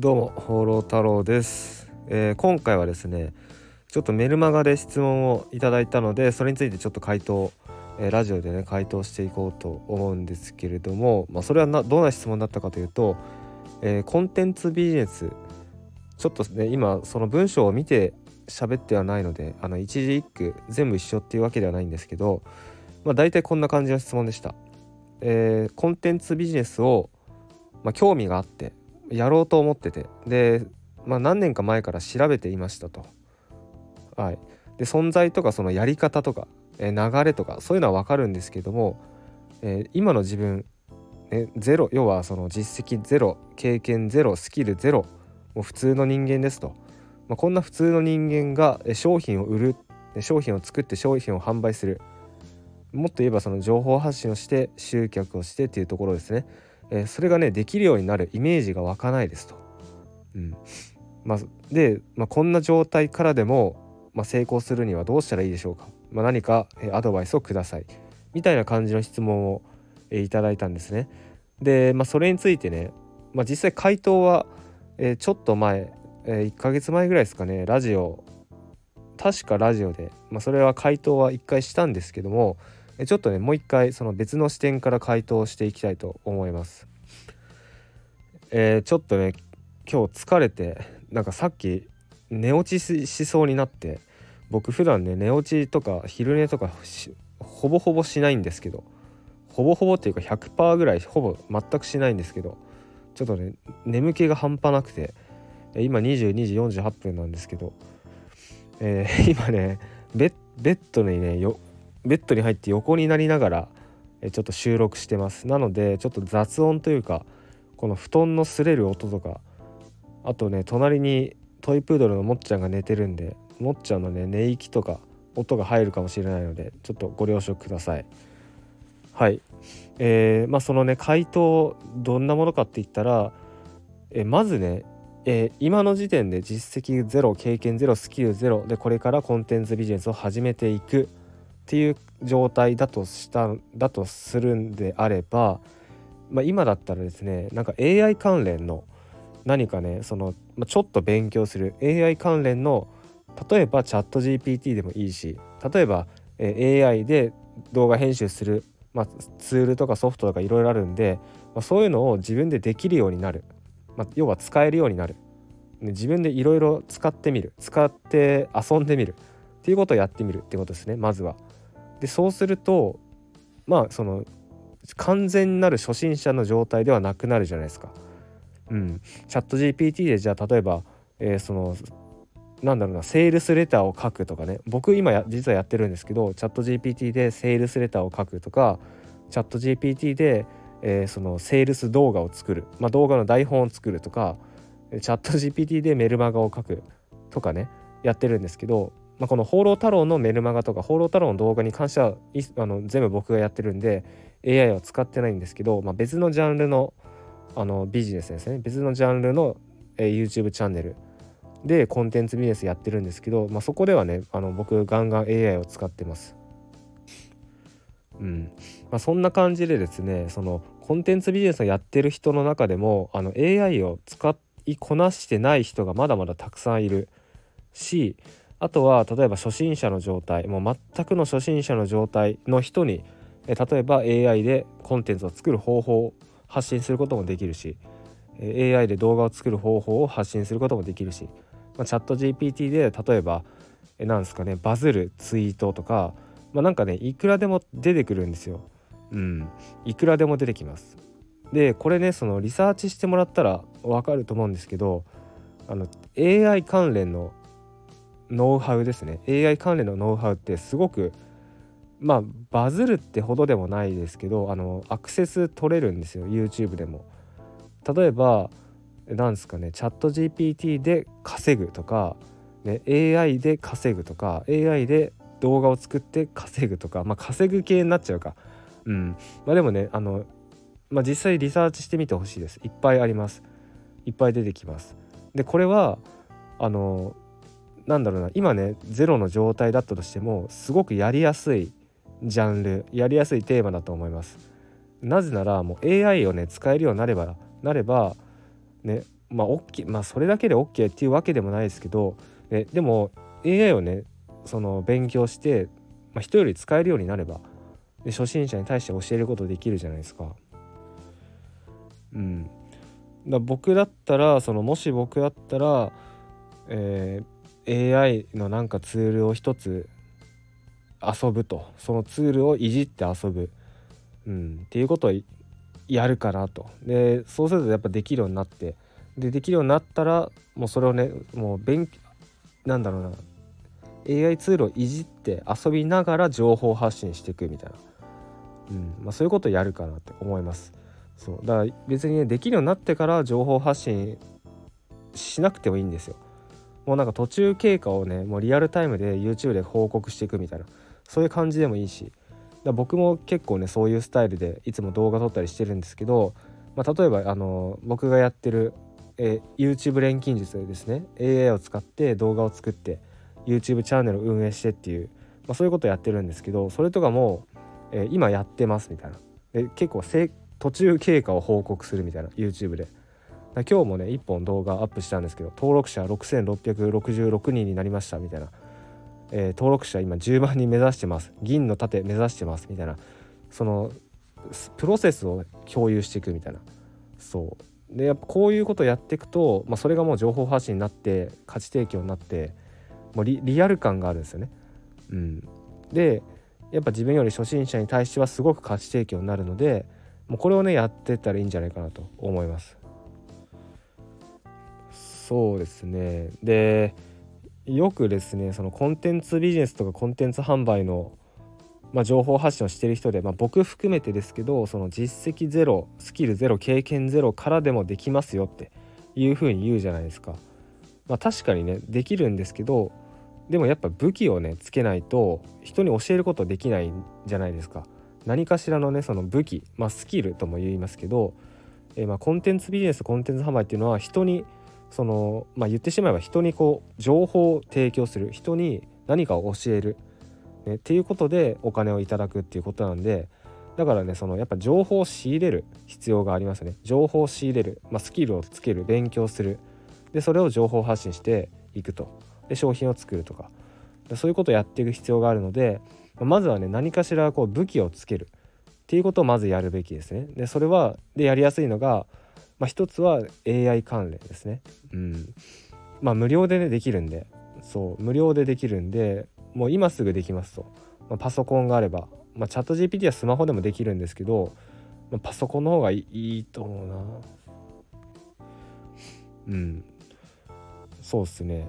どうも放浪太郎です。今回はですねちょっとメルマガで質問をいただいたのでそれについてちょっと回答、ラジオでね回答していこうと思うんですけれども、それはどんな質問だったかというと、コンテンツビジネスちょっとね今その文章を見て喋ってはないので一字一句全部一緒っていうわけではないんですけど、大体こんな感じの質問でした。コンテンツビジネスを、興味があってやろうと思っててで、何年か前から調べていましたと、で存在とかそのやり方とか、流れとかそういうのは分かるんですけども、今の自分、ゼロ要はその実績ゼロ経験ゼロスキルゼロもう普通の人間ですと、こんな普通の人間が商品を売る商品を作って商品を販売するもっと言えばその情報発信をして集客をしてっていうところですね、それがねできるようになるイメージが湧かないですと、で、こんな状態からでも、成功するにはどうしたらいいでしょうか、何かアドバイスをくださいみたいな感じの質問をいただいたんですね。で、それについてね、実際回答は、ちょっと前、1ヶ月前ぐらいですかねラジオで、それは回答は1回したんですけどもちょっとねもう一回その別の視点から回答していきたいと思います。ちょっとね今日疲れてさっき寝落ちしそうになって僕普段ね寝落ちとか昼寝とかほぼほぼしないんですけどっていうか 100% ぐらいほぼ全くしないんですけどちょっとね眠気が半端なくて今22時48分なんですけど、今ねベッドに入って横になりながらちょっと収録してます。なのでちょっと雑音というかこの布団の擦れる音とかあとね隣にトイプードルのもっちゃんが寝てるんでもっちゃんのね寝息とか音が入るかもしれないのでちょっとご了承ください。そのね回答どんなものかって言ったらまずね、今の時点で実績ゼロ経験ゼロスキルゼロでこれからコンテンツビジネスを始めていくっていう状態だとするんであれば、今だったらですねAI 関連の何かねその、ちょっと勉強する AI 関連の例えばチャット GPT でもいいし例えば AI で動画編集する、ツールとかソフトとかいろいろあるんで、そういうのを自分でできるようになる、要は使えるようになる自分でいろいろ使って遊んでみるっていうことをやってみるってことですねまずは。でそうするとその完全なる初心者の状態ではなくなるじゃないですか。チャット GPT でじゃあ例えば、そのセールスレターを書くとかね僕今実はやってるんですけどチャット GPT でセールスレターを書くとかチャット GPT で、そのセールス動画を作る、動画の台本を作るとかチャット GPT でメルマガを書くとかねやってるんですけど、この放浪太郎のメルマガとか放浪太郎の動画に関しては全部僕がやってるんで AI は使ってないんですけど、別のジャンルの、ビジネスですね別のジャンルの、YouTube チャンネルでコンテンツビジネスやってるんですけど、そこではね僕ガンガン AI を使ってます。そんな感じでですねそのコンテンツビジネスをやってる人の中でもAI を使いこなしてない人がまだまだたくさんいるしあとは例えば初心者の状態もう全くの初心者の状態の人に例えば AI でコンテンツを作る方法を発信することもできるし AI で動画を作る方法を発信することもできるし、チャット GPT で例えばバズるツイートとか、いくらでも出てくるんですよ。いくらでも出てきます。でこれねそのリサーチしてもらったら分かると思うんですけどAI 関連のノウハウですね AI 関連のノウハウってすごくバズるってほどでもないですけどアクセス取れるんですよ YouTube でも。例えばチャット GPT で稼ぐとか、AI で稼ぐとか AI で動画を作って稼ぐとか、稼ぐ系になっちゃうか、でもね実際リサーチしてみてほしいです。いっぱいありますいっぱい出てきます。でこれは今ねゼロの状態だったとしてもすごくやりやすいジャンルやりやすいテーマだと思います。なぜならもう AI をね使えるようになれば、まあ OK、まあ、それだけで OK っていうわけでもないですけど、ね、でも AI をねその勉強して、まあ、人より使えるようになればで初心者に対して教えることできるじゃないですか。うん、だ僕だったらそのもし僕だったら、AI のなんかツールを一つ遊ぶとそのツールをいじって遊ぶ、うん、っていうことをやるかなと。でそうするとやっぱできるようになってできるようになったらもうそれをねもうなんだろうな AI ツールをいじって遊びながら情報発信していくみたいな、うんまあ、そういうことをやるかなって思います。そうだから別にねできるようになってから情報発信しなくてもいいんですよ。もうなんか途中経過をねもうリアルタイムで YouTube で報告していくみたいなそういう感じでもいいし、だ僕も結構ねそういうスタイルでいつも動画撮ったりしてるんですけど、まあ、例えば僕がやってるYouTube 錬金術でですね AI を使って動画を作って YouTube チャンネルを運営してっていう、まあ、そういうことをやってるんですけどそれとかも、今やってますみたいなで結構途中経過を報告するみたいな YouTube で今日もね1本動画アップしたんですけど登録者 6,666 人になりましたみたいな、登録者今10万人目指してます銀の盾目指してますみたいなそのプロセスを共有していくみたいなそうでやっぱこういうことをやっていくと、まあ、それがもう情報発信になって価値提供になってもう リアル感があるんですよね、うん、でやっぱ自分より初心者に対してはすごく価値提供になるのでもうこれをねやってったらいいんじゃないかなと思います。そうですね。でよくですねそのコンテンツビジネスとかコンテンツ販売の、まあ、情報発信をしている人で、まあ、僕含めてですけどその実績ゼロスキルゼロ経験ゼロからでもできますよっていうふうに言うじゃないですか、まあ、確かにねできるんですけどでもやっぱ武器をねつけないと人に教えることはできないんじゃないですか。何かしらのねその武器、まあ、スキルとも言いますけど、まあ、コンテンツビジネスコンテンツ販売っていうのは人にその、まあ、言ってしまえば人にこう情報を提供する人に何かを教える、ね、っていうことでお金をいただくっていうことなんでだからねそのやっぱ情報を仕入れる必要がありますね。情報を仕入れる、まあ、スキルをつける勉強するでそれを情報発信していくとで商品を作るとかそういうことをやっていく必要があるのでまずはね何かしらこう武器をつけるっていうことをまずやるべきですね。でそれはでやりやすいのが、まあ、一つは AI 関連ですね、うん、まあ無料でねできるんでそう無料でできるんでもう今すぐできますと、まあ、パソコンがあれば、まあ、チャット GPT はスマホでもできるんですけど、まあ、パソコンの方がいいと思うな。うんそうですね。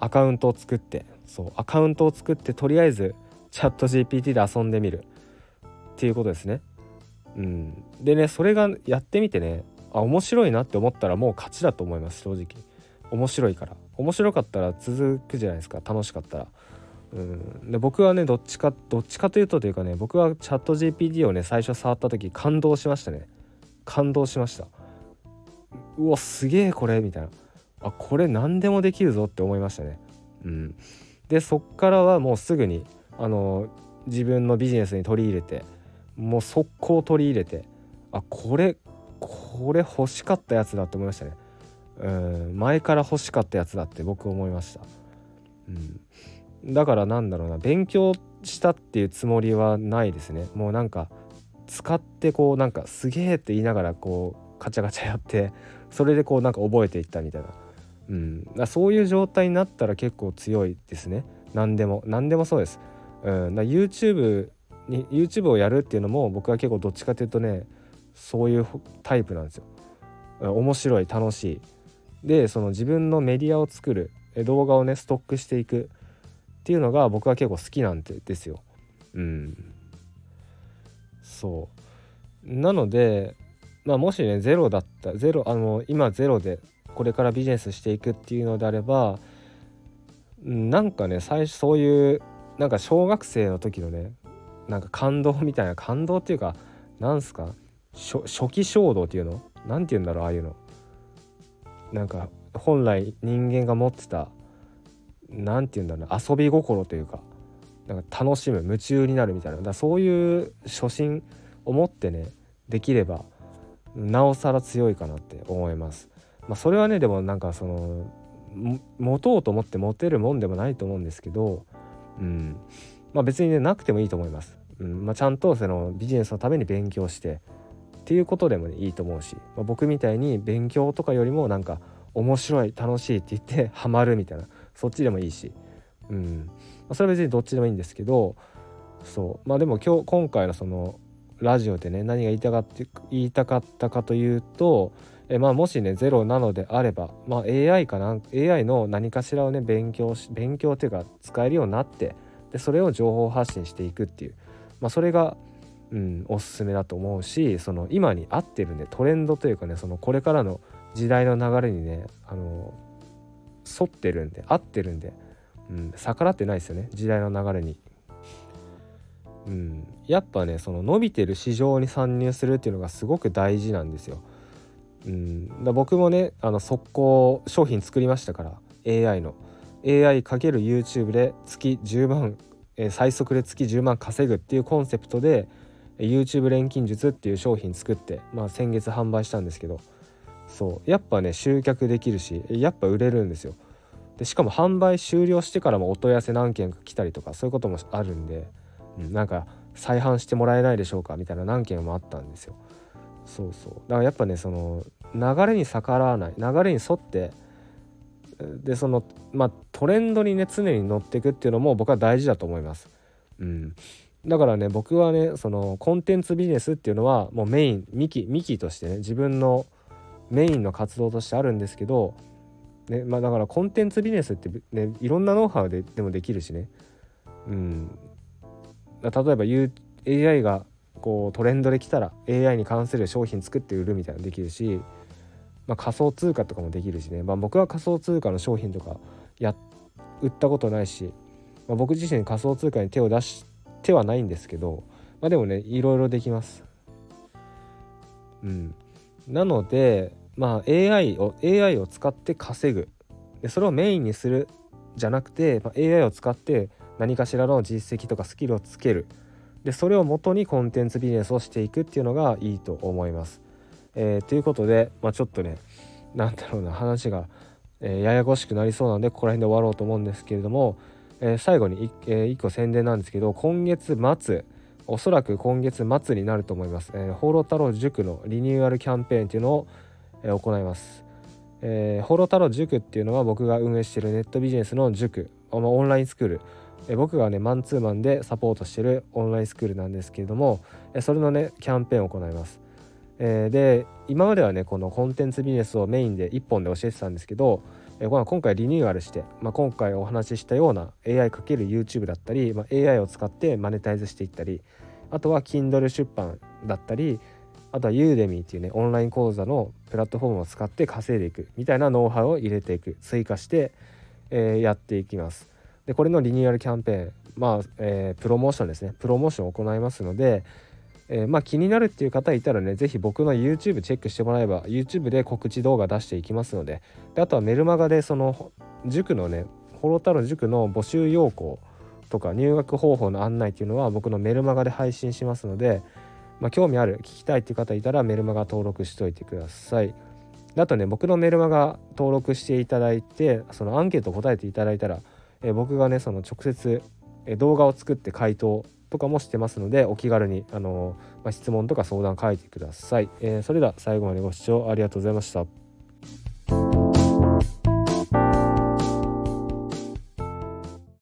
アカウントを作ってそうアカウントを作ってとりあえずチャット GPT で遊んでみるっていうことですね、うん、でねそれがやってみてねあ面白いなって思ったらもう勝ちだと思います。正直面白いから面白かったら続くじゃないですか楽しかったら、うん、で僕はねどっちかというかね僕はチャット GPT をね最初触った時感動しましたね。感動しました。うわすげえこれみたいなあこれ何でもできるぞって思いましたね、うん、でそっからはもうすぐに自分のビジネスに取り入れてもう速攻取り入れてあこれ欲しかったやつだって思いましたね。うん前から欲しかったやつだって僕思いました、うん、だからなんだろうな勉強したっていうつもりはないですね。もうなんか使ってこうなんかすげえって言いながらこうガチャガチャやってそれでこうなんか覚えていったみたいな、うん、だからそういう状態になったら結構強いですね。何でもそうです。うん、だ YouTube をやるっていうのも僕は結構どっちかというとねそういうタイプなんですよ。面白い楽しいでその自分のメディアを作る動画をねストックしていくっていうのが僕は結構好きなんですよ。うんそうなのでまあもしねゼロだったゼロ今ゼロでこれからビジネスしていくっていうのであればなんかね最初そういうなんか小学生の時のねなんか感動みたいな感動っていうかなんすか初期衝動っていうのなんて言うんだろうああいうのなんか本来人間が持ってたなんて言うんだろうな遊び心というかなんか楽しむ夢中になるみたいなだそういう初心を持ってねできればなおさら強いかなって思います。まあ、それはねでもなんかその持とうと思って持てるもんでもないと思うんですけど、うん、まあ別にねなくてもいいと思います、うんまあ、ちゃんとそのビジネスのために勉強してっていうことでも、ね、いいと思うし、まあ、僕みたいに勉強とかよりもなんか面白い楽しいって言ってハマるみたいなそっちでもいいし、うんまあ、それは別にどっちでもいいんですけど、そうまあでも今回のそのラジオでね何が言いたかったかというと、まあもしねゼロなのであれば、まあ AI の何かしらをね勉強っていうか使えるようになってでそれを情報発信していくっていう、まあそれが、うん、おすすめだと思うし、その今に合ってるねトレンドというかねそのこれからの時代の流れにね沿ってるんで合ってるんで、うん、逆らってないですよね時代の流れに。うん、やっぱねその伸びてる市場に参入するっていうのがすごく大事なんですよ、うん、だ僕もね速攻商品作りましたから AI×YouTube で月10万、最速で月10万稼ぐっていうコンセプトで YouTube 錬金術っていう商品作って、まあ、先月販売したんですけど、そうやっぱね集客できるしやっぱ売れるんですよ。でしかも販売終了してからもお問い合わせ何件か来たりとかそういうこともあるんで、なんか再販してもらえないでしょうかみたいな何件もあったんですよ。そうそうだからやっぱねその流れに逆らわない流れに沿ってでそのまあトレンドにね常に乗っていくっていうのも僕は大事だと思います、うん、だからね僕はねそのコンテンツビジネスっていうのはもうメインミキとしてね自分のメインの活動としてあるんですけど、ねまあ、だからコンテンツビジネスって、ね、いろんなノウハウ でもできるしね、うん例えば AI がこうトレンドで来たら AI に関する商品作って売るみたいなのできるし、まあ、仮想通貨とかもできるしね、まあ、僕は仮想通貨の商品とか売ったことないし、まあ、僕自身仮想通貨に手を出してはないんですけど、まあ、でもねいろいろできます、うん、なので、まあ、AI を使って稼ぐでそれをメインにするじゃなくて、まあ、AI を使って何かしらの実績とかスキルをつけるでそれを元にコンテンツビジネスをしていくっていうのがいいと思います、ということで、まあ、ちょっとねなんだろうな話が、ややこしくなりそうなのでここら辺で終わろうと思うんですけれども、最後に1個宣伝なんですけどおそらく今月末になると思います、放浪太郎塾のリニューアルキャンペーンっていうのを、行います、放浪太郎塾っていうのは僕が運営しているネットビジネスの塾、まあ、オンラインスクール僕がねマンツーマンでサポートしてるオンラインスクールなんですけれどもそれのねキャンペーンを行います、で今まではねこのコンテンツビジネスをメインで1本で教えてたんですけど、今回リニューアルして、まあ、今回お話ししたような AI×YouTube だったり、まあ、AI を使ってマネタイズしていったりあとは Kindle 出版だったりあとは Udemy っていうねオンライン講座のプラットフォームを使って稼いでいくみたいなノウハウを入れていく追加して、やっていきます。でこれのリニューアルキャンペーン、まあプロモーションですねプロモーションを行いますので、まあ、気になるっていう方いたらねぜひ僕の YouTube チェックしてもらえば YouTube で告知動画出していきますの であとはメルマガでその塾のねホロタロ塾の募集要項とか入学方法の案内っていうのは僕のメルマガで配信しますので、まあ、興味ある聞きたいっていう方いたらメルマガ登録しておいてください。あとね僕のメルマガ登録していただいてそのアンケート答えていただいたら僕がねその直接動画を作って回答とかもしてますのでお気軽に質問とか相談書いてください。それでは最後までご視聴ありがとうございました。